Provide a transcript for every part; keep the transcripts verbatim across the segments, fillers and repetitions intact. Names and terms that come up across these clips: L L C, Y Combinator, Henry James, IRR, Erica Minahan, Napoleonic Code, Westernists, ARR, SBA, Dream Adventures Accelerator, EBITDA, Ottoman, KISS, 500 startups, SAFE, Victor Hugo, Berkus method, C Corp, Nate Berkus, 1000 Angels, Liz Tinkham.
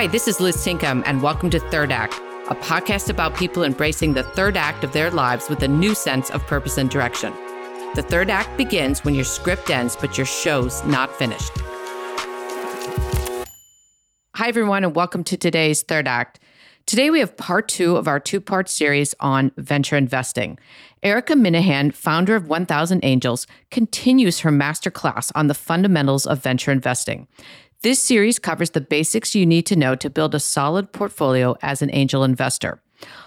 Hi, this is Liz Tinkham, and welcome to Third Act, a podcast about people embracing the third act of their lives with a new sense of purpose and direction. The third act begins when your script ends, but your show's not finished. Hi, everyone, and welcome to today's Third Act. Today, we have part two of our two-part series on venture investing. Erica Minahan, founder of one thousand Angels, continues her masterclass on the fundamentals of venture investing. This series covers the basics you need to know to build a solid portfolio as an angel investor.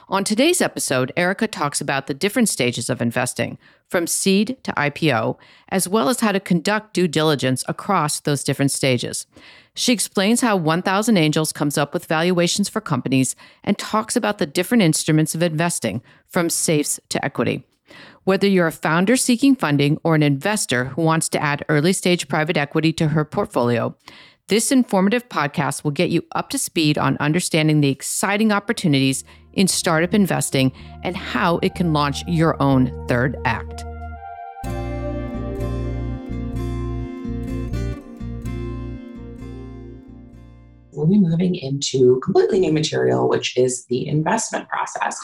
On today's episode, Erica talks about the different stages of investing, from seed to I P O, as well as how to conduct due diligence across those different stages. She explains how one thousand Angels comes up with valuations for companies and talks about the different instruments of investing, from SAFEs to equity. Whether you're a founder seeking funding or an investor who wants to add early-stage private equity to her portfolio, this informative podcast will get you up to speed on understanding the exciting opportunities in startup investing and how it can launch your own third act. We'll be moving into completely new material, which is the investment process.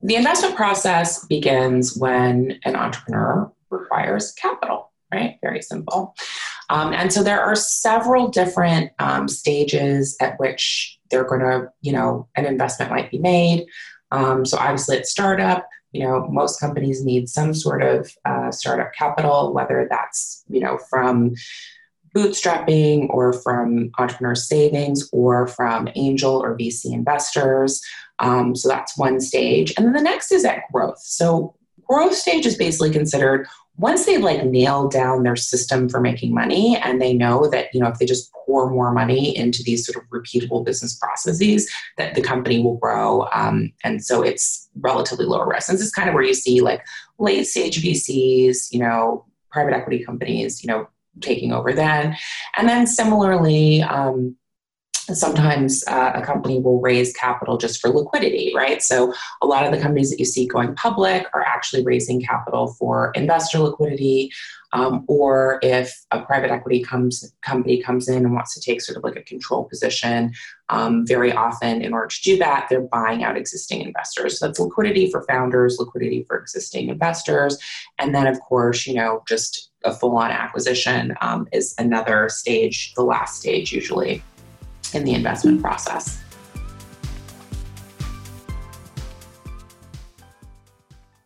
The investment process begins when an entrepreneur requires capital, right? Very simple. Um, and so there are several different um, stages at which they're going to, you know, an investment might be made. Um, so obviously at startup, you know, most companies need some sort of uh, startup capital, whether that's, you know, from bootstrapping or from entrepreneur savings or from angel or V C investors. Um, so that's one stage. And then the next is at growth. So growth stage is basically considered once they like nail down their system for making money and they know that, you know, if they just pour more money into these sort of repeatable business processes, that the company will grow. Um, and so it's relatively lower risk. And this is kind of where you see like late stage V Cs, you know, private equity companies, you know, taking over then. And then similarly, um, sometimes uh, a company will raise capital just for liquidity, right? So a lot of the companies that you see going public are actually raising capital for investor liquidity, um, or if a private equity comes company comes in and wants to take sort of like a control position, um, very often in order to do that, they're buying out existing investors. So that's liquidity for founders, liquidity for existing investors. And then of course, you know, just a full-on acquisition um, is another stage, the last stage usually in the investment process.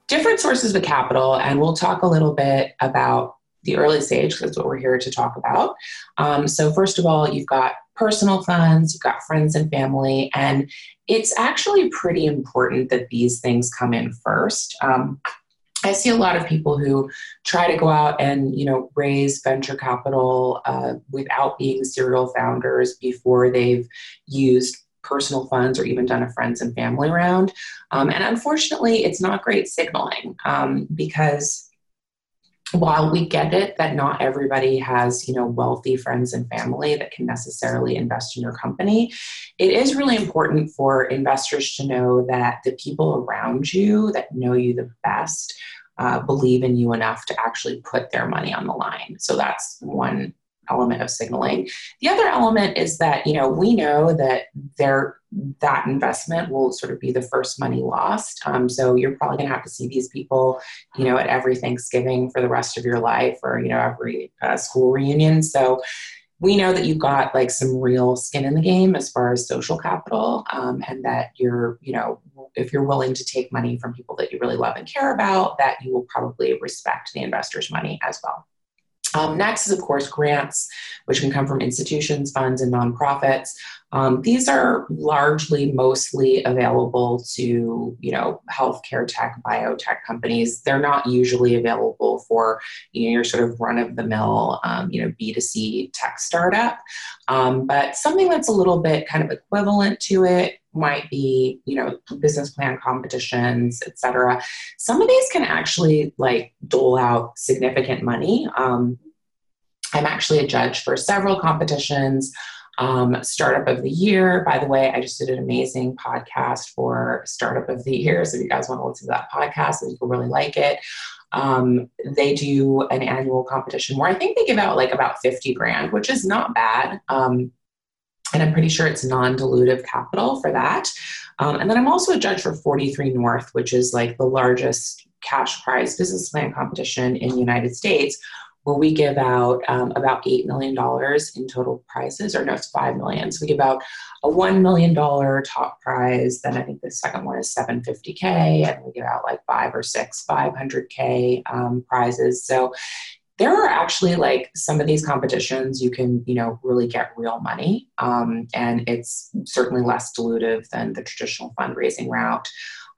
Different sources of capital, and we'll talk a little bit about the early stage because that's what we're here to talk about. Um, so first of all, you've got personal funds, you've got friends and family, and it's actually pretty important that these things come in first. Um, I see a lot of people who try to go out and, you know, raise venture capital uh, without being serial founders before they've used personal funds or even done a friends and family round. Um, and unfortunately, it's not great signaling um, because while we get it that not everybody has, you know, wealthy friends and family that can necessarily invest in your company, it is really important for investors to know that the people around you that know you the best uh, believe in you enough to actually put their money on the line. So that's one element of signaling. The other element is that, you know, we know that there that investment will sort of be the first money lost. Um, so you're probably going to have to see these people, you know, at every Thanksgiving for the rest of your life or, you know, every uh, school reunion. So we know that you've got like some real skin in the game as far as social capital, um, and that you're, you know, if you're willing to take money from people that you really love and care about, that you will probably respect the investor's money as well. Um, next is, of course, grants, which can come from institutions, funds, and nonprofits. Um, these are largely mostly available to, you know, healthcare tech, biotech companies. They're not usually available for, you know, your sort of run-of-the-mill, um, you know, B two C tech startup. Um, but something that's a little bit kind of equivalent to it might be, you know, business plan competitions, et cetera. Some of these can actually like dole out significant money. Um, I'm actually a judge for several competitions. Um, Startup of the Year, by the way, I just did an amazing podcast for Startup of the Year. So if you guys want to listen to that podcast, I think you'll really like it. Um, they do an annual competition where I think they give out like about fifty grand, which is not bad. Um, And I'm pretty sure it's non-dilutive capital for that. Um, and then I'm also a judge for forty-three North, which is like the largest cash prize business plan competition in the United States, where we give out um, about eight million dollars in total prizes, or no, it's five million dollars. So we give out a one million dollars top prize. Then I think the second one is seven hundred fifty K, and we give out like five or six five hundred K um, prizes. So there are actually like some of these competitions you can, you know, really get real money. Um, and it's certainly less dilutive than the traditional fundraising route.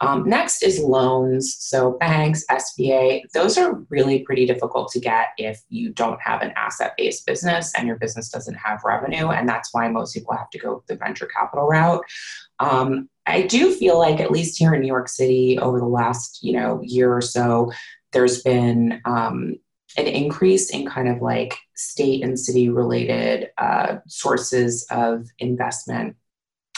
Um, next is loans. So banks, S B A, those are really pretty difficult to get if you don't have an asset-based business and your business doesn't have revenue. And that's why most people have to go the venture capital route. Um, I do feel like at least here in New York City over the last, you know, year or so, there's been um, an increase in kind of like state and city related uh, sources of investment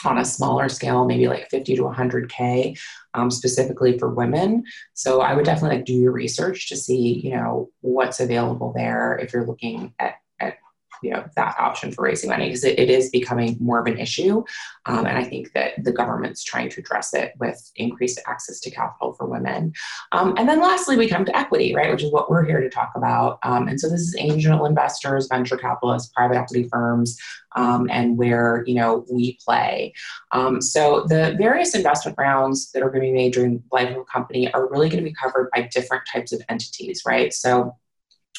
on a smaller scale, maybe like fifty to one hundred K, um, specifically for women. So I would definitely like do your research to see, you know, what's available there if you're looking at, at you know, that option for raising money, because it, it is becoming more of an issue. Um, and I think that the government's trying to address it with increased access to capital for women. Um, and then lastly, we come to equity, right, which is what we're here to talk about. Um, and so this is angel investors, venture capitalists, private equity firms, Um, and where, you know, we play. Um, so the various investment rounds that are going to be made during the life of a company are really going to be covered by different types of entities, right? So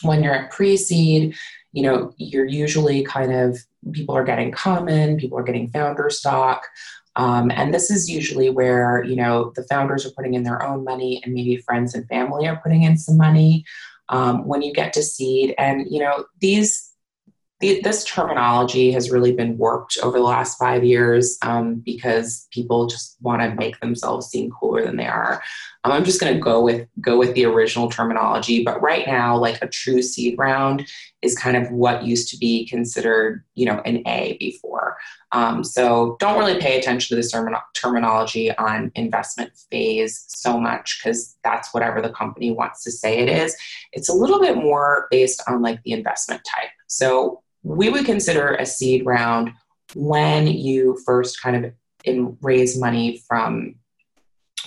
when you're at pre-seed, you know, you're usually kind of, people are getting common, people are getting founder stock. Um, and this is usually where, you know, the founders are putting in their own money and maybe friends and family are putting in some money um, when you get to seed. And, you know, these This terminology has really been warped over the last five years um, because people just want to make themselves seem cooler than they are. Um, I'm just going to go with go with the original terminology. But right now, like a true seed round is kind of what used to be considered, you know, an A before. Um, so don't really pay attention to the term- terminology on investment phase so much, because that's whatever the company wants to say it is. It's a little bit more based on like the investment type. So we would consider a seed round when you first kind of in, raise money from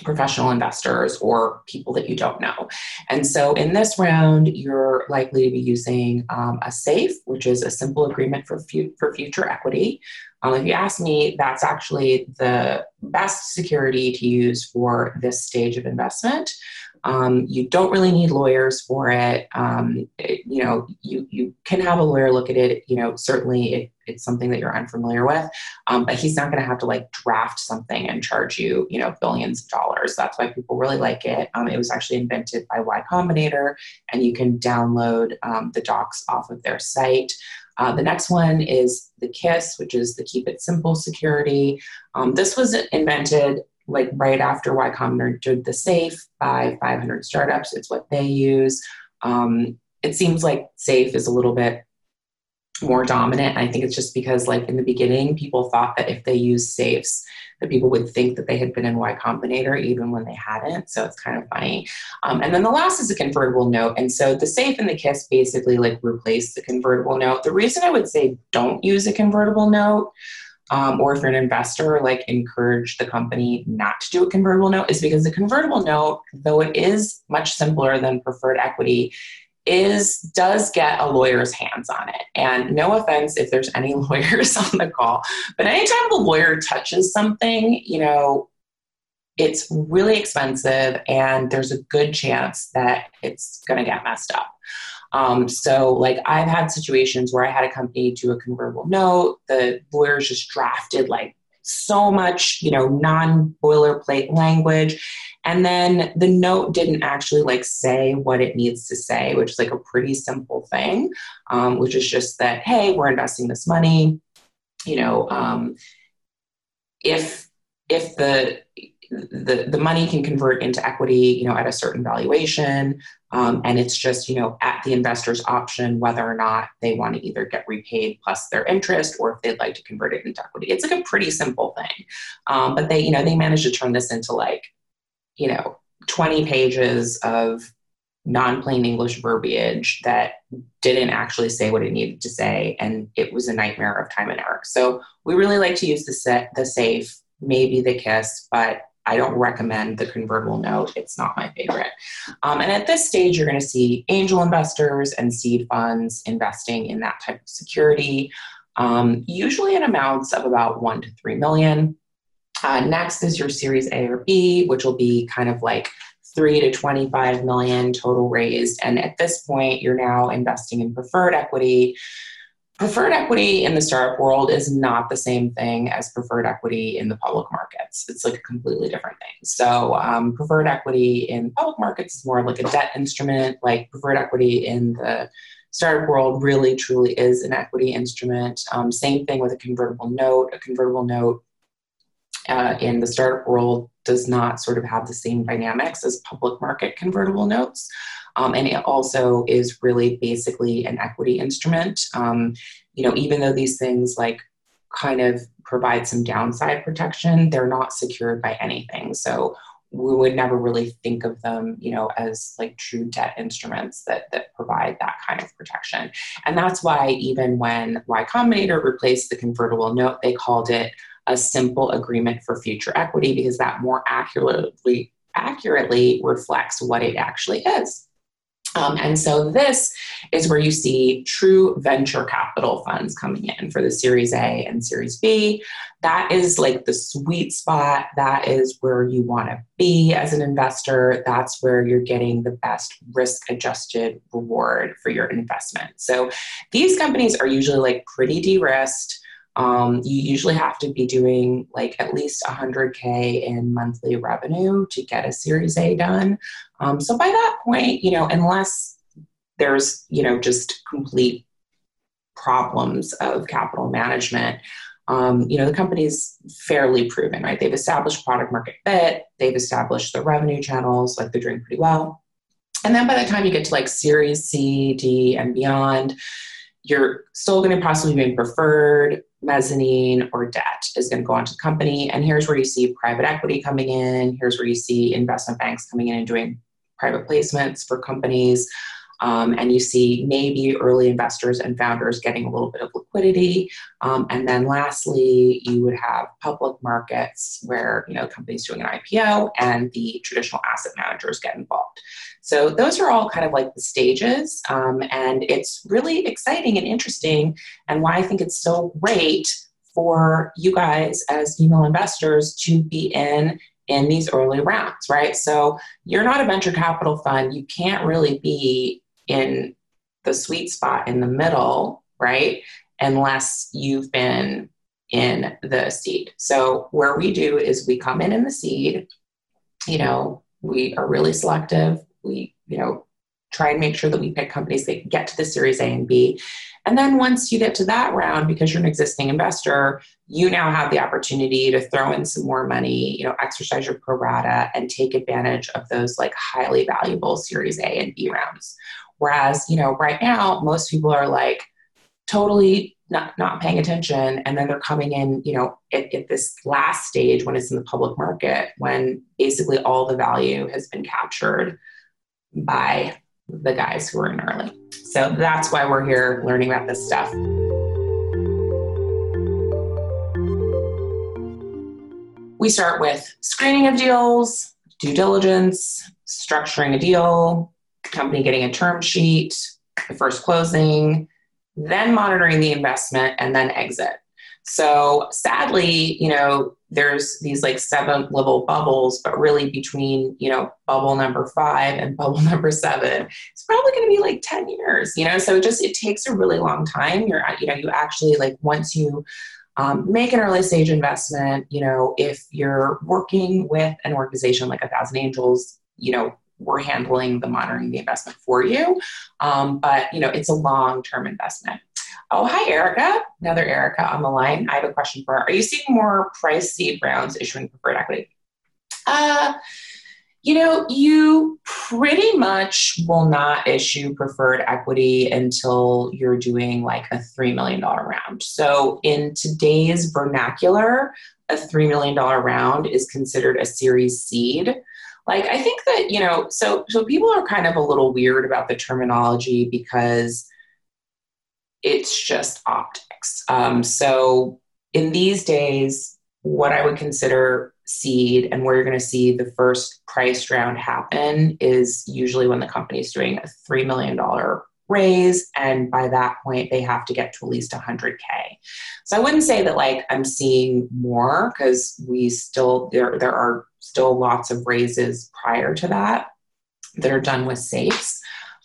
professional investors or people that you don't know. And so in this round, you're likely to be using um, a SAFE, which is a simple agreement for, fu- for future equity. Um, if you ask me, that's actually the best security to use for this stage of investment. Um, you don't really need lawyers for it. Um, it you know, you, you can have a lawyer look at it, you know, certainly if it's something that you're unfamiliar with, um, but he's not going to have to like draft something and charge you, you know, billions of dollars. That's why people really like it. Um, it was actually invented by Y Combinator, and you can download um, the docs off of their site. Uh, the next one is the KISS, which is the keep it simple security. Um, this was invented like right after Y Combinator did the SAFE by five hundred startups. It's what they use. Um, it seems like SAFE is a little bit more dominant. I think it's just because like in the beginning, people thought that if they used SAFEs, that people would think that they had been in Y Combinator even when they hadn't. So it's kind of funny. Um, and then the last is a convertible note. And so the SAFE and the KISS basically like replace the convertible note. The reason I would say don't use a convertible note, Um, or if you're an investor, like encourage the company not to do a convertible note, is because the convertible note, though it is much simpler than preferred equity, is does get a lawyer's hands on it. And no offense if there's any lawyers on the call, but anytime a lawyer touches something, you know, it's really expensive and there's a good chance that it's going to get messed up. Um, so like I've had situations where I had a company do a convertible note, the lawyers just drafted like so much, you know, non-boilerplate language. And then the note didn't actually like say what it needs to say, which is like a pretty simple thing, um, which is just that, hey, we're investing this money. You know, um, if, if the, the, the money can convert into equity, you know, at a certain valuation. Um, and it's just, you know, at the investor's option, whether or not they want to either get repaid plus their interest, or if they'd like to convert it into equity. It's like a pretty simple thing. Um, but they, you know, they managed to turn this into like, you know, twenty pages of non-plain English verbiage that didn't actually say what it needed to say. And it was a nightmare of time and error. So we really like to use the set, the SAFE, maybe the KISS, but I don't recommend the convertible note. It's not my favorite. Um, and at this stage, you're going to see angel investors and seed funds investing in that type of security, um, usually in amounts of about one to three million. Uh, next is your Series A or B, which will be kind of like three to twenty-five million total raised. And at this point, you're now investing in preferred equity. Preferred equity in the startup world is not the same thing as preferred equity in the public markets. It's like a completely different thing. So um, preferred equity in public markets is more like a debt instrument. Like preferred equity in the startup world really truly is an equity instrument. Um, same thing with a convertible note. A convertible note uh, in the startup world does not sort of have the same dynamics as public market convertible notes. Um, and it also is really basically an equity instrument. Um, you know, even though these things like kind of provide some downside protection, they're not secured by anything. So we would never really think of them, you know, as like true debt instruments that that provide that kind of protection. And that's why even when Y Combinator replaced the convertible note, they called it a simple agreement for future equity, because that more accurately accurately reflects what it actually is. Um, and so this is where you see true venture capital funds coming in for the Series A and Series B. That is like the sweet spot. That is where you want to be as an investor. That's where you're getting the best risk-adjusted reward for your investment. So these companies are usually like pretty de-risked. Um, you usually have to be doing like at least one hundred K in monthly revenue to get a Series A done. Um, so by that point, you know, unless there's, you know, just complete problems of capital management, um, you know, the company's fairly proven, right? They've established product market fit. They've established the revenue channels, like they're doing pretty well. And then by the time you get to like Series C, D, and beyond, you're still going to possibly be in preferred, mezzanine, or debt is going to go onto the company. And here's where you see private equity coming in. Here's where you see investment banks coming in and doing private placements for companies. Um, and you see maybe early investors and founders getting a little bit of liquidity. Um, and then lastly, you would have public markets where, you know, the company's doing an I P O and the traditional asset managers get involved. So those are all kind of like the stages. Um, and it's really exciting and interesting, and why I think it's so great for you guys as female investors to be in in these early rounds, right? So you're not a venture capital fund. You can't really be in the sweet spot in the middle, right? Unless you've been in the seed. So where we do is we come in in the seed, you know, we are really selective. We, you know, try and make sure that we pick companies that get to the Series A and B. And then once you get to that round, because you're an existing investor, you now have the opportunity to throw in some more money, you know, exercise your pro rata and take advantage of those like highly valuable Series A and B rounds. Whereas, you know, right now, most people are like totally not, not paying attention. And then they're coming in, you know, at, at this last stage when it's in the public market, when basically all the value has been captured by the guys who are in early. So that's why we're here learning about this stuff. We start with screening of deals, due diligence, structuring a deal, company getting a term sheet, the first closing, then monitoring the investment, and then exit. So sadly, you know, there's these like seven level bubbles, but really between, you know, bubble number five and bubble number seven, it's probably going to be like ten years, you know, so it just, it takes a really long time. You're, you know, you actually like, once you um, make an early stage investment, you know, if you're working with an organization like one thousand Angels, you know, we're handling the monitoring the investment for you. Um, but you know, it's a long-term investment. Oh, hi, Erica. Another Erica on the line. I have a question for her. Are you seeing more price seed rounds issuing preferred equity? Uh, you know, you pretty much will not issue preferred equity until you're doing like a three million dollars round. So in today's vernacular, a three million dollars round is considered a series seed. Like, I think that, you know, so, so people are kind of a little weird about the terminology because it's just optics. Um, so in these days, what I would consider seed and where you're going to see the first price round happen is usually when the company's doing a three million dollars raise. And by that point, they have to get to at least one hundred K. So I wouldn't say that like I'm seeing more because we still, there, there are still lots of raises prior to that that are done with SAFEs.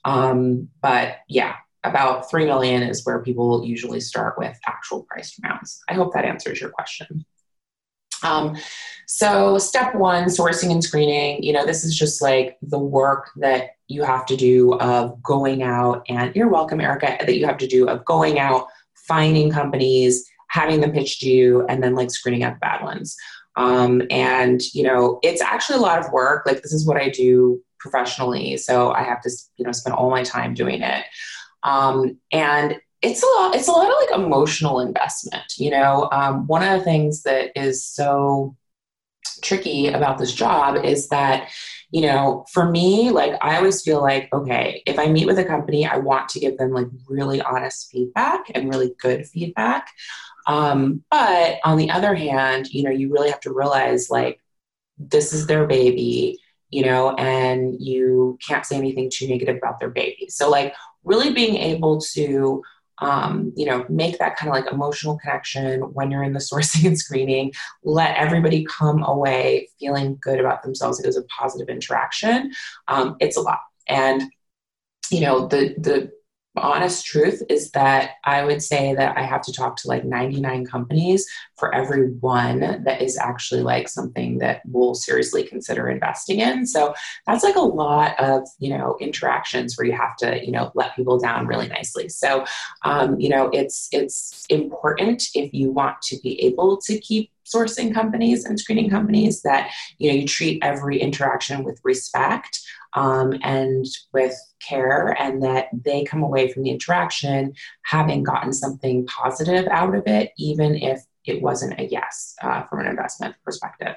Um, but yeah, about three million is where people usually start with actual price rounds. I hope that answers your question. Um, so step one, sourcing and screening, you know, this is just like the work that you have to do of going out and you're welcome, Erica, that you have to do of going out, finding companies, having them pitch to you, and then like screening out bad ones. Um, and you know, it's actually a lot of work. Like this is what I do professionally. So I have to, you know, spend all my time doing it. Um, and it's a lot, it's a lot of like emotional investment, you know, um, one of the things that is so tricky about this job is that, you know, for me, like I always feel like, okay, if I meet with a company, I want to give them like really honest feedback and really good feedback. Um, but on the other hand, you know, you really have to realize like, this is their baby, you know, and you can't say anything too negative about their baby. So like really being able to, Um, you know, make that kind of like emotional connection when you're in the sourcing and screening, let everybody come away feeling good about themselves. It was a positive interaction. Um, it's a lot. And, you know, the, the honest truth is that I would say that I have to talk to like ninety-nine companies for every one that is actually like something that we'll seriously consider investing in. So that's like a lot of, you know, interactions where you have to, you know, let people down really nicely. So, um, you know, it's, it's important if you want to be able to keep sourcing companies and screening companies that, you know, you treat every interaction with respect, um, and with care, and that they come away from the interaction having gotten something positive out of it, even if it wasn't a yes, uh, from an investment perspective.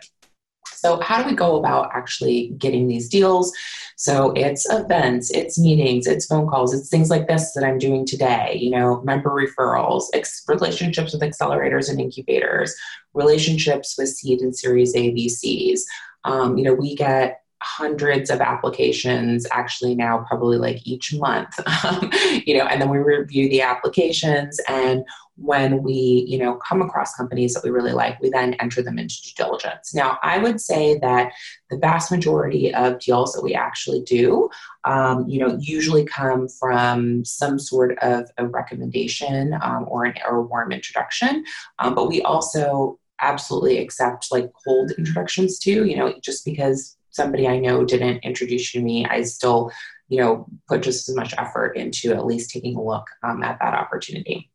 So how do we go about actually getting these deals? So it's events, it's meetings, it's phone calls, it's things like this that I'm doing today, you know, member referrals, ex- relationships with accelerators and incubators, relationships with seed and series A V Cs. Um, you know, we get hundreds of applications actually now, probably like each month, um, you know, and then we review the applications, and when we, you know, come across companies that we really like, we then enter them into due diligence. Now, I would say that the vast majority of deals that we actually do, um, you know, usually come from some sort of a recommendation, um, or, an, or a warm introduction. Um, but we also absolutely accept like cold introductions too, you know, just because somebody I know didn't introduce you to me, I still, you know, put just as much effort into at least taking a look um, at that opportunity.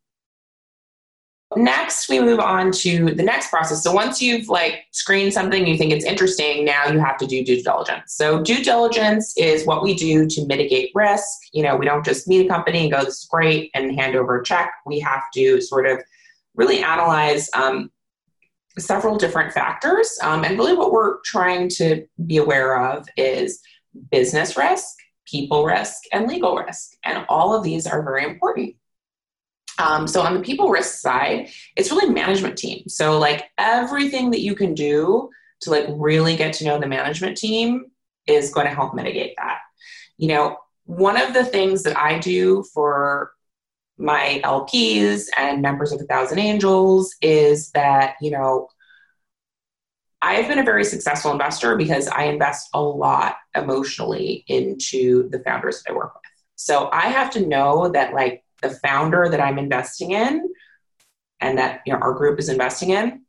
Next, we move on to the next process. So once you've like screened something, you think it's interesting, now you have to do due diligence. So due diligence is what we do to mitigate risk. You know, we don't just meet a company and go, this is great, and hand over a check. We have to sort of really analyze um, several different factors. Um, and really what we're trying to be aware of is business risk, people risk, and legal risk. And all of these are very important. Um, so on the people risk side, it's really management team. So like everything that you can do to like really get to know the management team is going to help mitigate that. You know, one of the things that I do for my L Ps and members of one thousand Angels is that, you know, I've been a very successful investor because I invest a lot emotionally into the founders that I work with. So I have to know that like the founder that I'm investing in and that, you know, our group is investing in,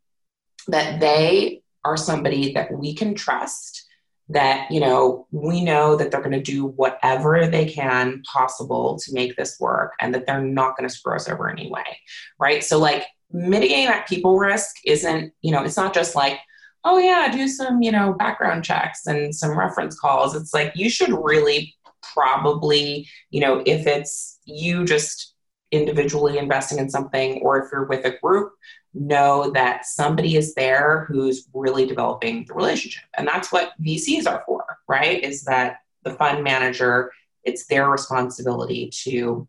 that they are somebody that we can trust, that, you know, we know that they're going to do whatever they can possible to make this work and that they're not going to screw us over anyway. Right. So like mitigating that people risk isn't, you know, it's not just like, oh yeah, do some, you know, background checks and some reference calls. It's like, you should really probably, you know, if it's you just individually investing in something, or if you're with a group, know that somebody is there who's really developing the relationship. And that's what V Cs are for. right? Is that the fund manager, it's their responsibility to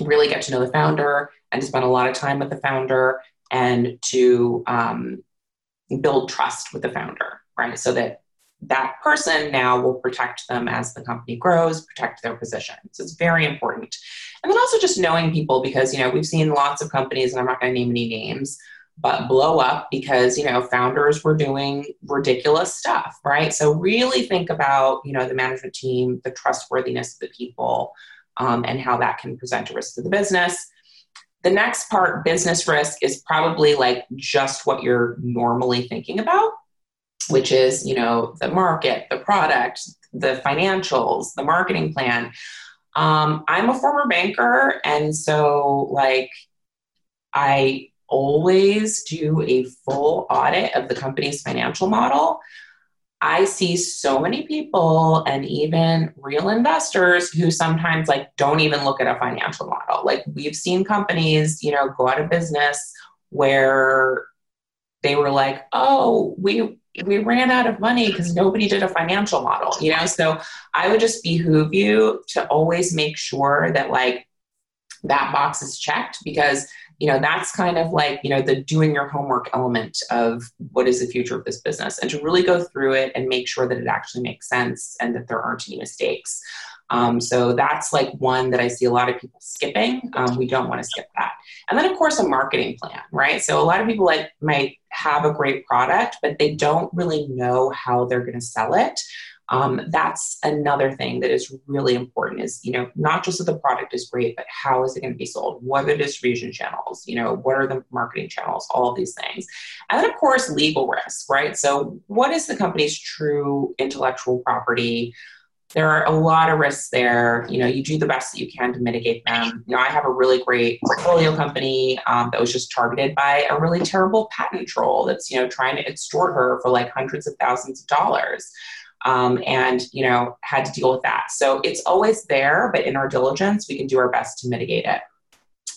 really get to know the founder and to spend a lot of time with the founder and to um, build trust with the founder, right? So that that person now will protect them as the company grows, protect their position. So it's very important. And then also just knowing people, because, you know, we've seen lots of companies, and I'm not going to name any names, but blow up because, you know, founders were doing ridiculous stuff, right? So really think about, you know, the management team, the trustworthiness of the people, um, and how that can present a risk to the business. The next part, business risk, is probably like just what you're normally thinking about, which is, you know, the market, the product, the financials, the marketing plan. Um, I'm a former banker. And so like, I always do a full audit of the company's financial model. I see so many people and even real investors who sometimes like don't even look at a financial model. Like we've seen companies, you know, go out of business where they were like, oh, we, we ran out of money because nobody did a financial model, you know? So I would just behoove you to always make sure that like that box is checked, because, you know, that's kind of like, you know, the doing your homework element of what is the future of this business, and to really go through it and make sure that it actually makes sense and that there aren't any mistakes. Um, so that's like one that I see a lot of people skipping. Um, we don't want to skip that. And then of course a marketing plan, right? So a lot of people like might have a great product, but they don't really know how they're going to sell it. Um, that's another thing that is really important is, you know, not just that the product is great, but how is it going to be sold? What are the distribution channels? You know, what are the marketing channels? All of these things. And then of course, legal risk, right? So what is the company's true intellectual property? There are a lot of risks there. You know, you do the best that you can to mitigate them. You know, I have a really great portfolio company um, that was just targeted by a really terrible patent troll that's, you know, trying to extort her for like hundreds of thousands of dollars. Um, and, you know, had to deal with that. So it's always there, but in our diligence, we can do our best to mitigate it.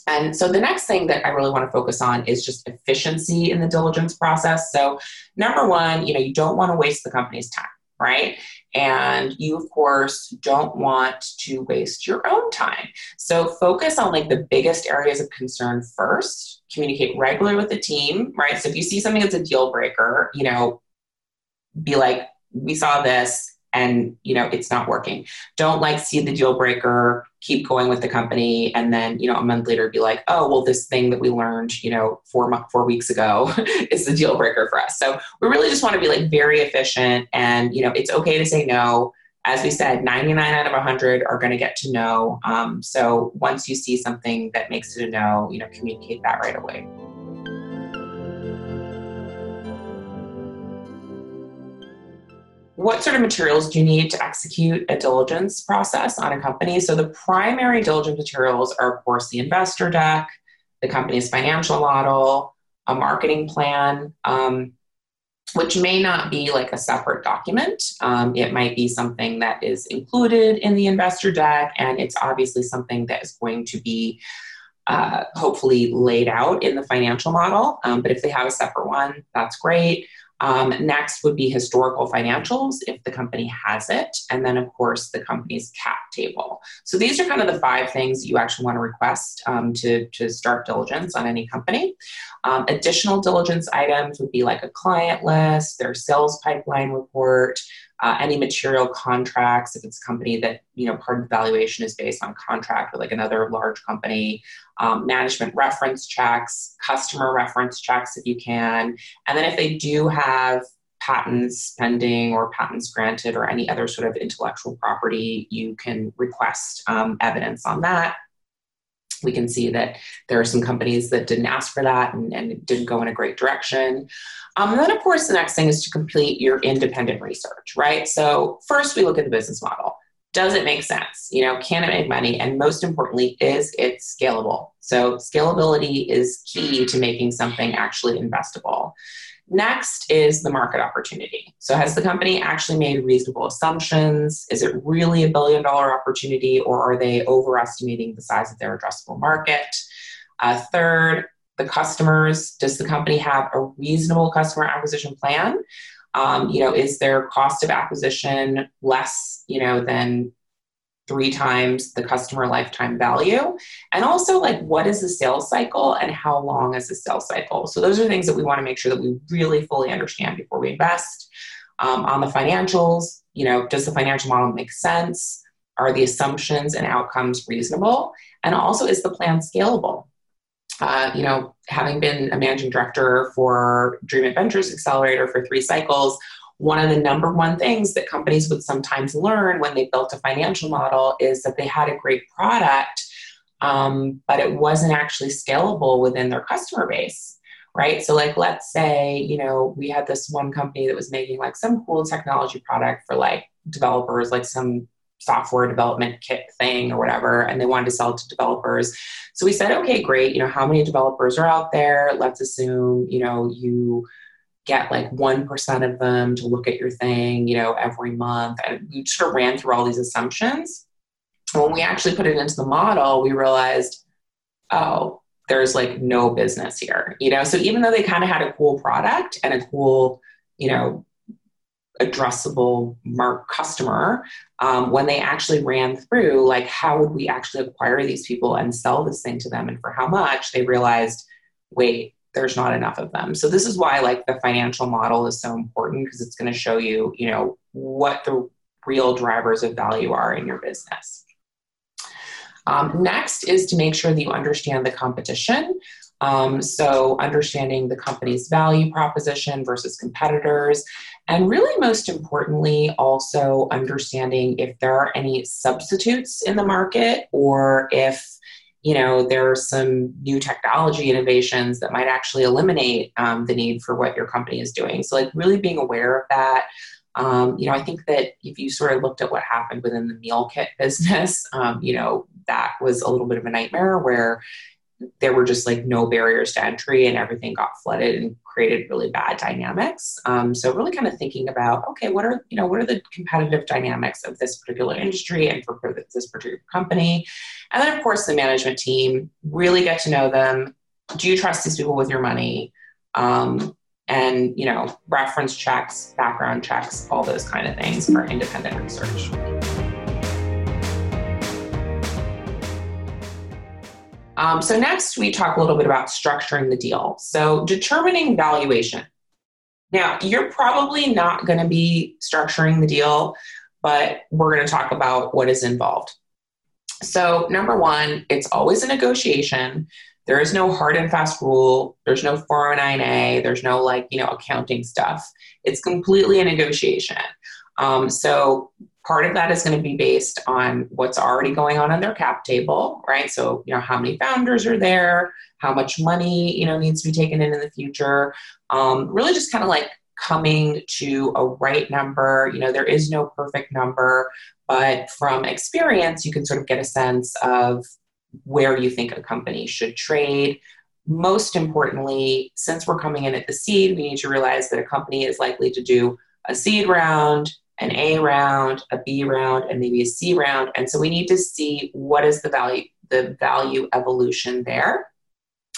And so the next thing that I really want to focus on is just efficiency in the diligence process. So number one, you know, you don't want to waste the company's time, right? And you, of course, don't want to waste your own time. So focus on like the biggest areas of concern first, communicate regularly with the team, right? So if you see something that's a deal breaker, you know, be like, we saw this and, you know, it's not working. Don't like see the deal breaker, keep going with the company. And then, you know, a month later be like, oh, well, this thing that we learned, you know, four, four weeks ago is the deal breaker for us. So we really just want to be like very efficient and, you know, it's okay to say no. As we said, ninety-nine out of one hundred are going to get to no. Um, so once you see something that makes it a no, you know, communicate that right away. What sort of materials do you need to execute a diligence process on a company? So the primary diligence materials are, of course, the investor deck, the company's financial model, a marketing plan, um, which may not be like a separate document. Um, it might be something that is included in the investor deck, and it's obviously something that is going to be uh, hopefully laid out in the financial model. Um, but if they have a separate one, that's great. Um, next would be historical financials if the company has it. And then, of course, the company's cap table. So these are kind of the five things you actually want to request um, to, to start diligence on any company. Um, additional diligence items would be like a client list, their sales pipeline report, uh, any material contracts if it's a company that, you know, part of the valuation is based on contract with like another large company, um, management reference checks, customer reference checks if you can. And then if they do have patents pending or patents granted or any other sort of intellectual property, you can request um, evidence on that. We can see that there are some companies that didn't ask for that and, and it didn't go in a great direction. Um, and then, of course, the next thing is to complete your independent research, right? So first, we look at the business model. Does it make sense? You know, can it make money? And most importantly, is it scalable? So scalability is key to making something actually investable. Next is the market opportunity. So has the company actually made reasonable assumptions? Is it really a billion dollar opportunity, or are they overestimating the size of their addressable market? Uh, third, the customers. Does the company have a reasonable customer acquisition plan? Um, you know, is their cost of acquisition less, you know, than three times the customer lifetime value? And also, like, what is the sales cycle and how long is the sales cycle? So those are things that we want to make sure that we really fully understand before we invest. Um, on the financials, you know, does the financial model make sense? Are the assumptions and outcomes reasonable? And also, is the plan scalable? Uh, you know, having been a managing director for Dream Adventures Accelerator for three cycles, one of the number one things that companies would sometimes learn when they built a financial model is that they had a great product, um, but it wasn't actually scalable within their customer base, right? So like, let's say, you know, we had this one company that was making like some cool technology product for like developers, like some software development kit thing or whatever, and they wanted to sell it to developers. So we said, okay, great. You know, how many developers are out there? Let's assume, you know, you get like one percent of them to look at your thing, you know, every month. And we sort of ran through all these assumptions. And when we actually put it into the model, we realized, oh, there's like no business here, you know? So even though they kind of had a cool product and a cool, you know, addressable mark customer, um, when they actually ran through, like, how would we actually acquire these people and sell this thing to them and for how much, they realized, wait, there's not enough of them. So this is why, like, the financial model is so important, because it's going to show you, you know, what the real drivers of value are in your business. Um, next is to make sure that you understand the competition. Um, so understanding the company's value proposition versus competitors, and really most importantly, also understanding if there are any substitutes in the market, or if, you know, there are some new technology innovations that might actually eliminate um, the need for what your company is doing. So like really being aware of that. Um, you know, I think that if you sort of looked at what happened within the meal kit business, um, you know, that was a little bit of a nightmare where there were just like no barriers to entry and everything got flooded and created really bad dynamics. Um, so really kind of thinking about, okay, what are, you know, what are the competitive dynamics of this particular industry and for this particular company? And then of course the management team, really get to know them. Do you trust these people with your money? Um, and, you know, reference checks, background checks, all those kind of things for independent research. Um, so next, we talk a little bit about structuring the deal. So determining valuation. Now, you're probably not going to be structuring the deal, but we're going to talk about what is involved. So number one, it's always a negotiation. There is no hard and fast rule. There's no four oh nine A. There's no, like, you know, accounting stuff. It's completely a negotiation. Um, so part of that is going to be based on what's already going on on their cap table, right? So, you know, how many founders are there, how much money, you know, needs to be taken in in the future. Um, really just kind of like coming to a right number. You know, there is no perfect number, but from experience, you can sort of get a sense of where you think a company should trade. Most importantly, since we're coming in at the seed, we need to realize that a company is likely to do a seed round, an A round, a B round, and maybe a C round. And so we need to see what is the value, the value evolution there.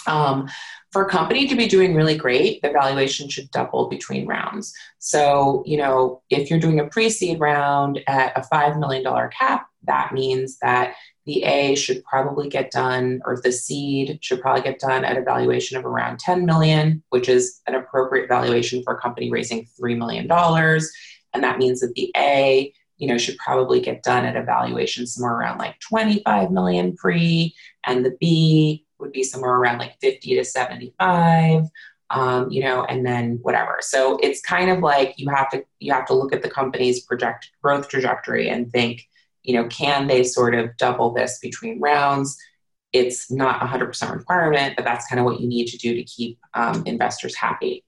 Um, for a company to be doing really great, the valuation should double between rounds. So, you know, if you're doing a pre-seed round at a five million dollars cap, that means that the A should probably get done, or the seed should probably get done at a valuation of around ten million dollars, which is an appropriate valuation for a company raising three million dollars. And that means that the A, you know, should probably get done at a valuation somewhere around like twenty-five million pre, and the B would be somewhere around like fifty to seventy-five, um, you know, and then whatever. So it's kind of like you have to you have to look at the company's projected growth trajectory and think, you know, can they sort of double this between rounds? It's not a one hundred percent requirement, but that's kind of what you need to do to keep um, investors happy.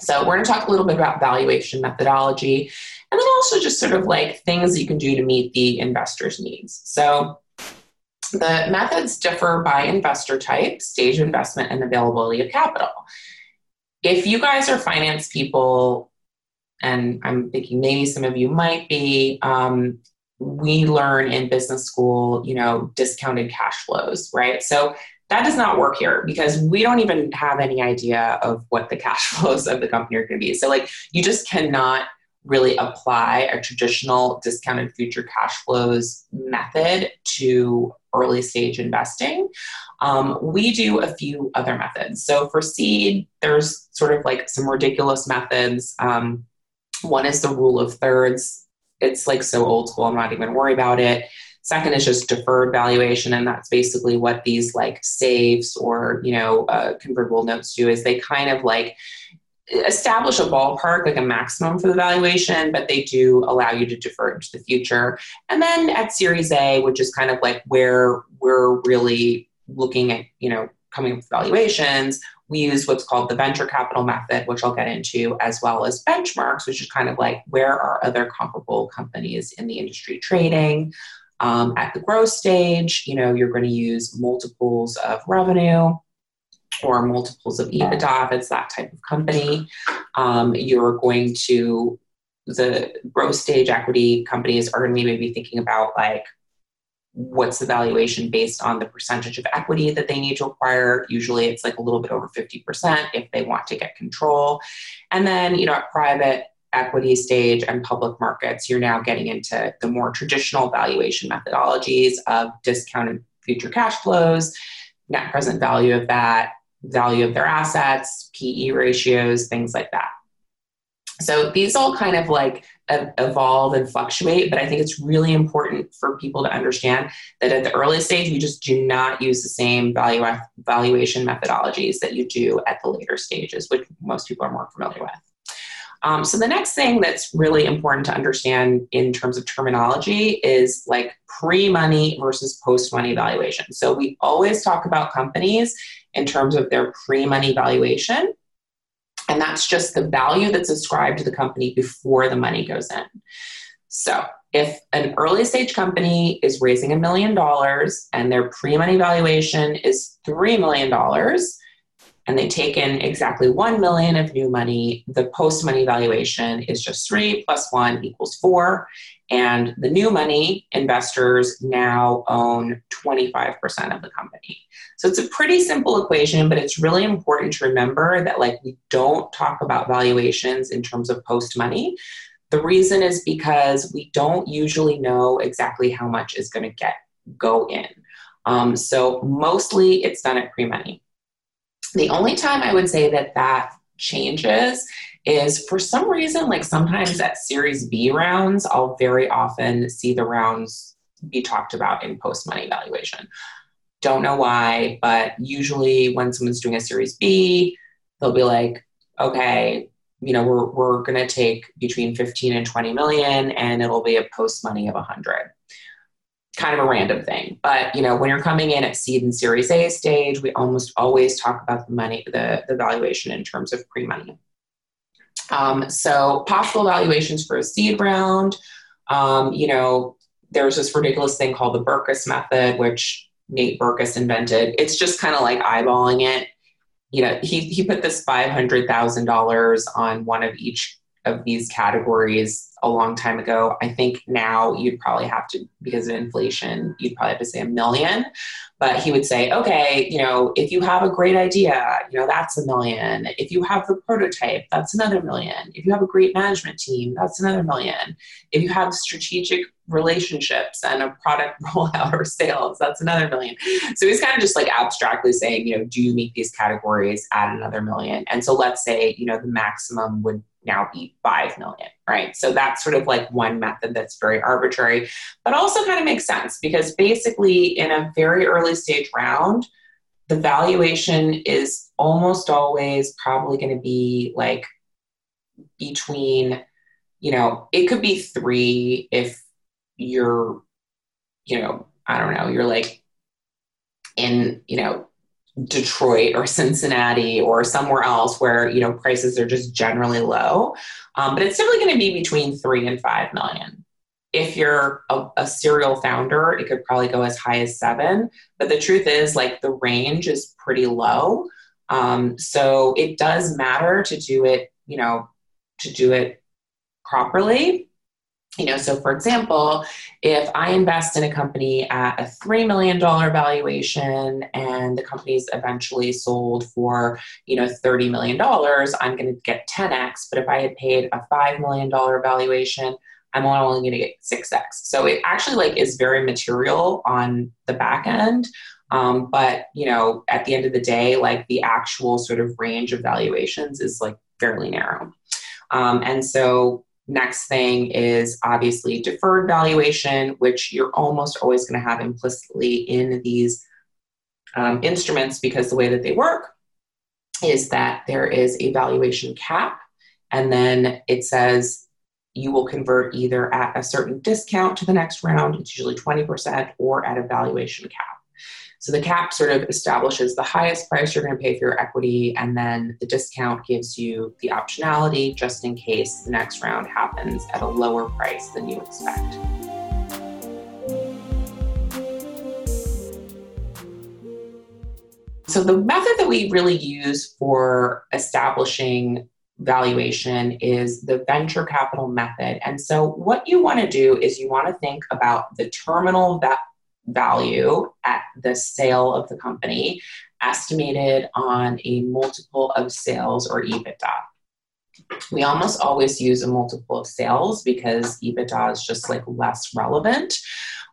So we're going to talk a little bit about valuation methodology, and then also just sort of like things that you can do to meet the investor's needs. So the methods differ by investor type, stage of investment, and availability of capital. If you guys are finance people, and I'm thinking maybe some of you might be, um, we learn in business school, you know, discounted cash flows, right? So that does not work here because we don't even have any idea of what the cash flows of the company are going to be. So like, you just cannot really apply a traditional discounted future cash flows method to early stage investing. Um, we do a few other methods. So for seed, there's sort of like some ridiculous methods. Um, one is the rule of thirds. It's like so old school, I'm not even worried about it. Second is just deferred valuation. And that's basically what these like SAFEs or, you know, uh, convertible notes do, is they kind of like establish a ballpark, like a maximum for the valuation, but they do allow you to defer into the future. And then at Series A, which is kind of like where we're really looking at, you know, coming up with valuations, we use what's called the venture capital method, which I'll get into, as well as benchmarks, which is kind of like where are other comparable companies in the industry trading. Um, at the growth stage, you know, you're going to use multiples of revenue or multiples of EBITDA if it's that type of company. Um, you're going to, the growth stage equity companies are going to be maybe thinking about like, what's the valuation based on the percentage of equity that they need to acquire. Usually it's like a little bit over fifty percent if they want to get control. And then, you know, at private equity stage and public markets, you're now getting into the more traditional valuation methodologies of discounted future cash flows, net present value of that, value of their assets, P E ratios, things like that. So these all kind of like evolve and fluctuate, but I think it's really important for people to understand that at the early stage, you just do not use the same value valuation methodologies that you do at the later stages, which most people are more familiar with. Um, so the next thing that's really important to understand in terms of terminology is like pre-money versus post-money valuation. So we always talk about companies in terms of their pre-money valuation, and that's just the value that's ascribed to the company before the money goes in. So if an early stage company is raising a million dollars and their pre-money valuation is three million dollars, and they take in exactly one million dollars of new money, the post-money valuation is just three plus one equals four. And the new money investors now own twenty-five percent of the company. So it's a pretty simple equation, but it's really important to remember that like we don't talk about valuations in terms of post-money. The reason is because we don't usually know exactly how much is going to get go in. Um, so mostly it's done at pre-money. The only time I would say that that changes is for some reason, like sometimes at Series B rounds, I'll very often see the rounds be talked about in post-money valuation. Don't know why, but usually when someone's doing a Series B, they'll be like, okay, you know, we're, we're going to take between fifteen and twenty million and it'll be a post-money of one hundred. Kind of a random thing, but you know, when you're coming in at seed and Series A stage, we almost always talk about the money, the, the valuation in terms of pre-money. Um, so possible valuations for a seed round, um, you know, there's this ridiculous thing called the Berkus method, which Nate Berkus invented. It's just kind of like eyeballing it. You know, he he put this five hundred thousand dollars on one of each of these categories a long time ago. I think now you'd probably have to, because of inflation, you'd probably have to say a million, but he would say, okay, you know, if you have a great idea, you know, that's a million. If you have the prototype, that's another million. If you have a great management team, that's another million. If you have strategic relationships and a product rollout or sales, that's another million. So he's kind of just like abstractly saying, you know, do you meet these categories, add another million. And so let's say, you know, the maximum would now be five million, right? So that's sort of like one method that's very arbitrary, but also kind of makes sense because basically in a very early stage round, the valuation is almost always probably going to be like between, you know, it could be three if you're, you know, I don't know, you're like in, you know, Detroit or Cincinnati or somewhere else where, you know, prices are just generally low. Um, but it's definitely going to be between three and five million. If you're a, a serial founder, it could probably go as high as seven. But the truth is, like, the range is pretty low. Um, so it does matter to do it, you know, to do it properly. You know, so for example, if I invest in a company at a three million dollars valuation and the company's eventually sold for, you know, thirty million dollars, I'm going to get ten X. But if I had paid a five million dollars valuation, I'm only going to get six X. So it actually like is very material on the back end. Um, but, you know, at the end of the day, like the actual sort of range of valuations is like fairly narrow. Um, and so next thing is obviously deferred valuation, which you're almost always going to have implicitly in these um, instruments, because the way that they work is that there is a valuation cap, and then it says you will convert either at a certain discount to the next round, it's usually twenty percent, or at a valuation cap. So the cap sort of establishes the highest price you're going to pay for your equity, and then the discount gives you the optionality just in case the next round happens at a lower price than you expect. So the method that we really use for establishing valuation is the venture capital method. And so what you want to do is you want to think about the terminal va- value at the sale of the company estimated on a multiple of sales or EBITDA. We almost always use a multiple of sales because EBITDA is just like less relevant.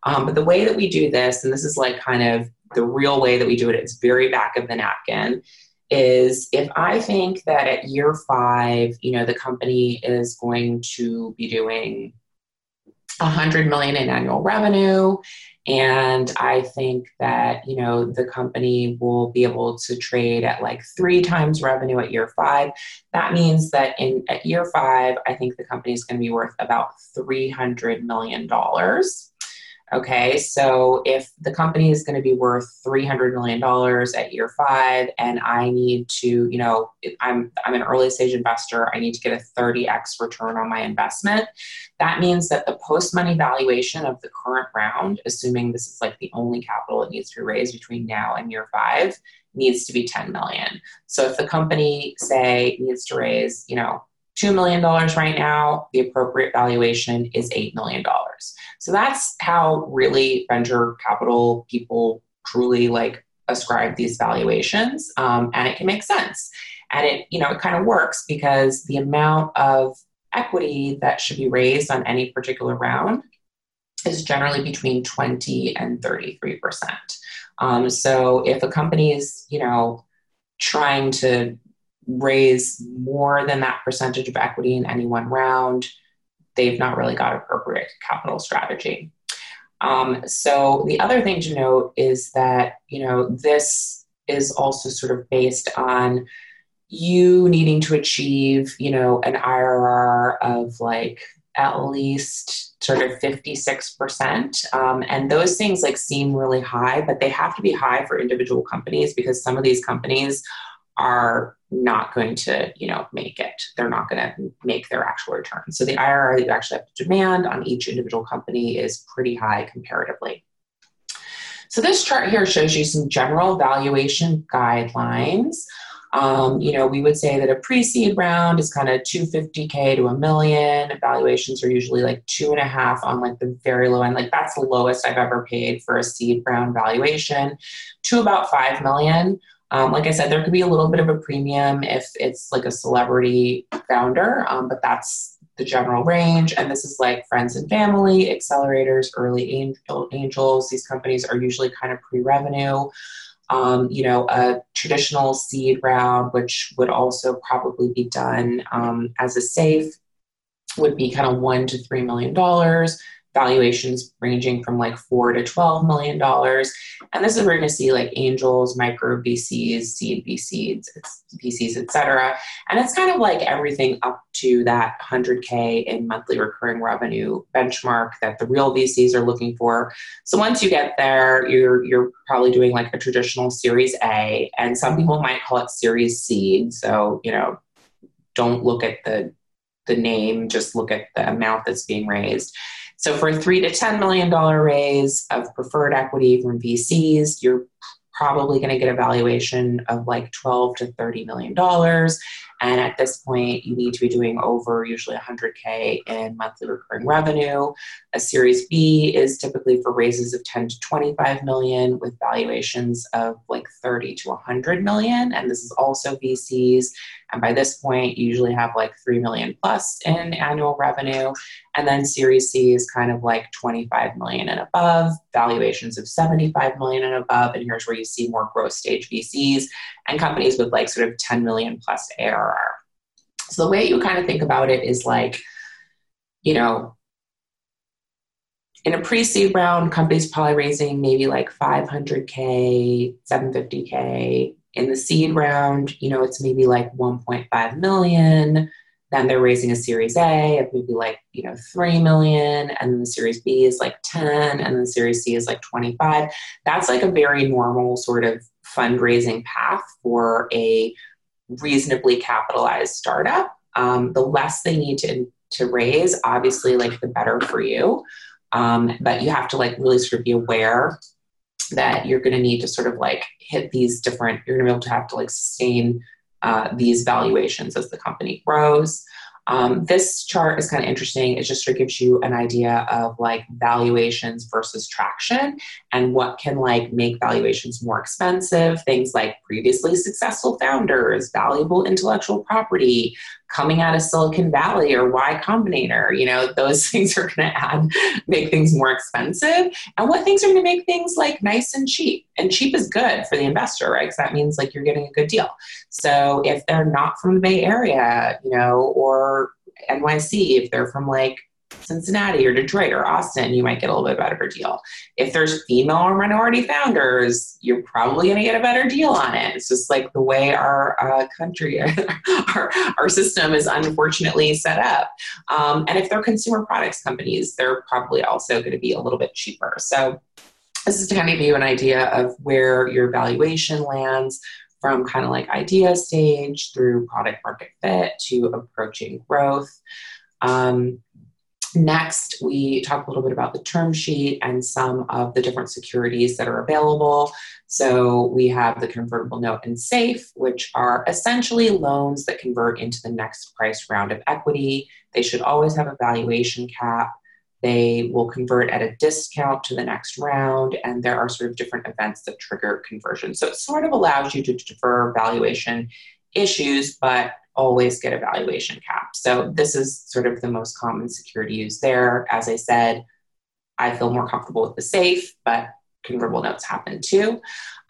Um, but the way that we do this, and this is like kind of the real way that we do it, it's very back of the napkin, is if I think that at year five, you know, the company is going to be doing one hundred million dollars in annual revenue, and I think that, you know, the company will be able to trade at like three times revenue at year five. That means that in at year five, I think the company is going to be worth about three hundred million dollars. Okay, so if the company is going to be worth three hundred million dollars at year five, and I need to, you know, I'm I'm an early stage investor, I need to get a thirty X return on my investment. That means that the post-money valuation of the current round, assuming this is like the only capital that needs to be raised between now and year five, needs to be ten million dollars. So if the company, say, needs to raise, you know, two million dollars right now, the appropriate valuation is eight million dollars. So that's how really venture capital people truly like ascribe these valuations. Um, and it can make sense. And it, you know, it kind of works because the amount of equity that should be raised on any particular round is generally between twenty and thirty-three percent. Um, so if a company is, you know, trying to raise more than that percentage of equity in any one round, they've not really got appropriate capital strategy. Um, so the other thing to note is that, you know, this is also sort of based on you needing to achieve, you know, an I R R of like at least sort of fifty-six percent. Um, and those things like seem really high, but they have to be high for individual companies because some of these companies are not going to, you know, make it. They're not going to make their actual return. So the I R R that you actually have to demand on each individual company is pretty high comparatively. So this chart here shows you some general valuation guidelines. Um, you know, we would say that a pre-seed round is kind of two hundred fifty thousand to a million. Valuations are usually like two and a half on like the very low end. Like that's the lowest I've ever paid for a seed round valuation, to about five million. Um, like I said, there could be a little bit of a premium if it's like a celebrity founder, um, but that's the general range. And this is like friends and family, accelerators, early angel, angels. These companies are usually kind of pre-revenue. Um, you know, a traditional seed round, which would also probably be done um, as a SAFE, would be kind of one to three million dollars. Valuations ranging from like four to twelve million dollars. And this is where you're going to see like angels, micro V Cs, seed V Cs, V Cs, et cetera. And it's kind of like everything up to that one hundred thousand in monthly recurring revenue benchmark that the real V Cs are looking for. So once you get there, you're, you're probably doing like a traditional Series A, and some people might call it Series Seed. So, you know, don't look at the, the name, just look at the amount that's being raised. So for a three to ten million dollars raise of preferred equity from V Cs, you're probably going to get a valuation of like twelve to thirty million dollars. And at this point, you need to be doing over usually one hundred K in monthly recurring revenue. A Series B is typically for raises of ten to twenty-five million with valuations of like thirty to one hundred million. And this is also V Cs. And by this point, you usually have like three million plus in annual revenue. And then Series C is kind of like twenty-five million and above, valuations of seventy-five million and above. And here's where you see more growth stage V Cs and companies with like sort of ten million plus A R R. So the way you kind of think about it is like, you know, in a pre-seed round, companies probably raising maybe like five hundred K, seven hundred fifty K. In the seed round, you know, it's maybe like one point five million. Then they're raising a Series A of maybe like, you know, three million. And then the Series B is like ten. And then the Series C is like twenty-five. That's like a very normal sort of fundraising path for a reasonably capitalized startup. Um, the less they need to, to raise, obviously, like the better for you. Um, but you have to like really sort of be aware that you're going to need to sort of like hit these different, you're going to be able to have to like sustain uh, these valuations as the company grows. Um, this chart is kind of interesting. It just sort of gives you an idea of like valuations versus traction and what can like make valuations more expensive. Things like previously successful founders, valuable intellectual property, coming out of Silicon Valley or Y Combinator, you know, those things are going to add, make things more expensive. And what things are going to make things like nice and cheap? And cheap is good for the investor, right? Because that means like you're getting a good deal. So if they're not from the Bay Area, you know, or N Y C, if they're from like Cincinnati or Detroit or Austin, you might get a little bit better deal. If there's female or minority founders, you're probably going to get a better deal on it. It's just like the way our uh, country, our, our system is unfortunately set up. Um, and if they're consumer products companies, they're probably also going to be a little bit cheaper. So this is to kind of give you an idea of where your valuation lands from kind of like idea stage through product market fit to approaching growth. Um, next, we talk a little bit about the term sheet and some of the different securities that are available. So we have the convertible note and SAFE, which are essentially loans that convert into the next price round of equity. They should always have a valuation cap. They will convert at a discount to the next round, and there are sort of different events that trigger conversion. So it sort of allows you to defer valuation issues, but always get a valuation cap. So this is sort of the most common security used there. As I said, I feel more comfortable with the SAFE, but convertible notes happen too.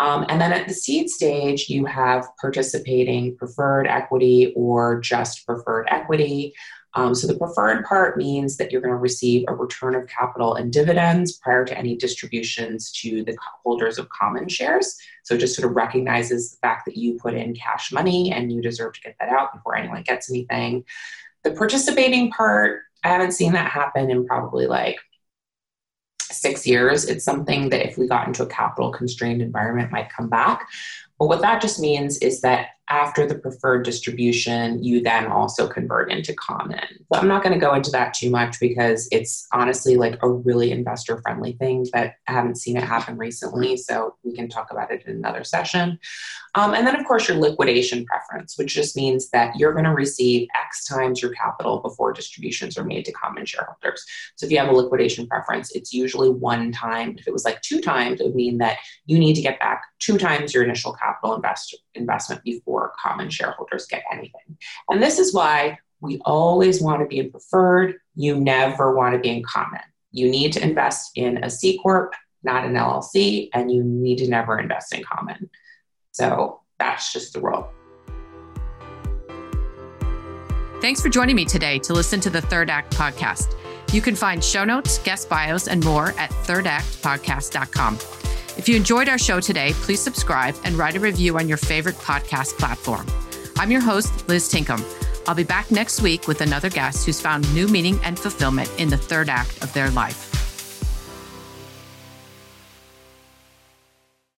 Um, and then at the seed stage, you have participating preferred equity or just preferred equity. Um, so the preferred part means that you're going to receive a return of capital and dividends prior to any distributions to the holders of common shares. So it just sort of recognizes the fact that you put in cash money and you deserve to get that out before anyone gets anything. The participating part, I haven't seen that happen in probably like six years. It's something that if we got into a capital constrained environment might come back. But what that just means is that after the preferred distribution, you then also convert into common. But I'm not going to go into that too much because it's honestly like a really investor friendly thing, but I haven't seen it happen recently. So we can talk about it in another session. Um, and then of course your liquidation preference, which just means that you're going to receive X times your capital before distributions are made to common shareholders. So if you have a liquidation preference, it's usually one time. If it was like two times, it would mean that you need to get back two times your initial capital. Capital invest, investment before common shareholders get anything. And this is why we always want to be in preferred. You never want to be in common. You need to invest in a C Corp, not an L L C, and you need to never invest in common. So that's just the rule. Thanks for joining me today to listen to the Third Act Podcast. You can find show notes, guest bios, and more at third act podcast dot com. If you enjoyed our show today, please subscribe and write a review on your favorite podcast platform. I'm your host, Liz Tinkham. I'll be back next week with another guest who's found new meaning and fulfillment in the third act of their life.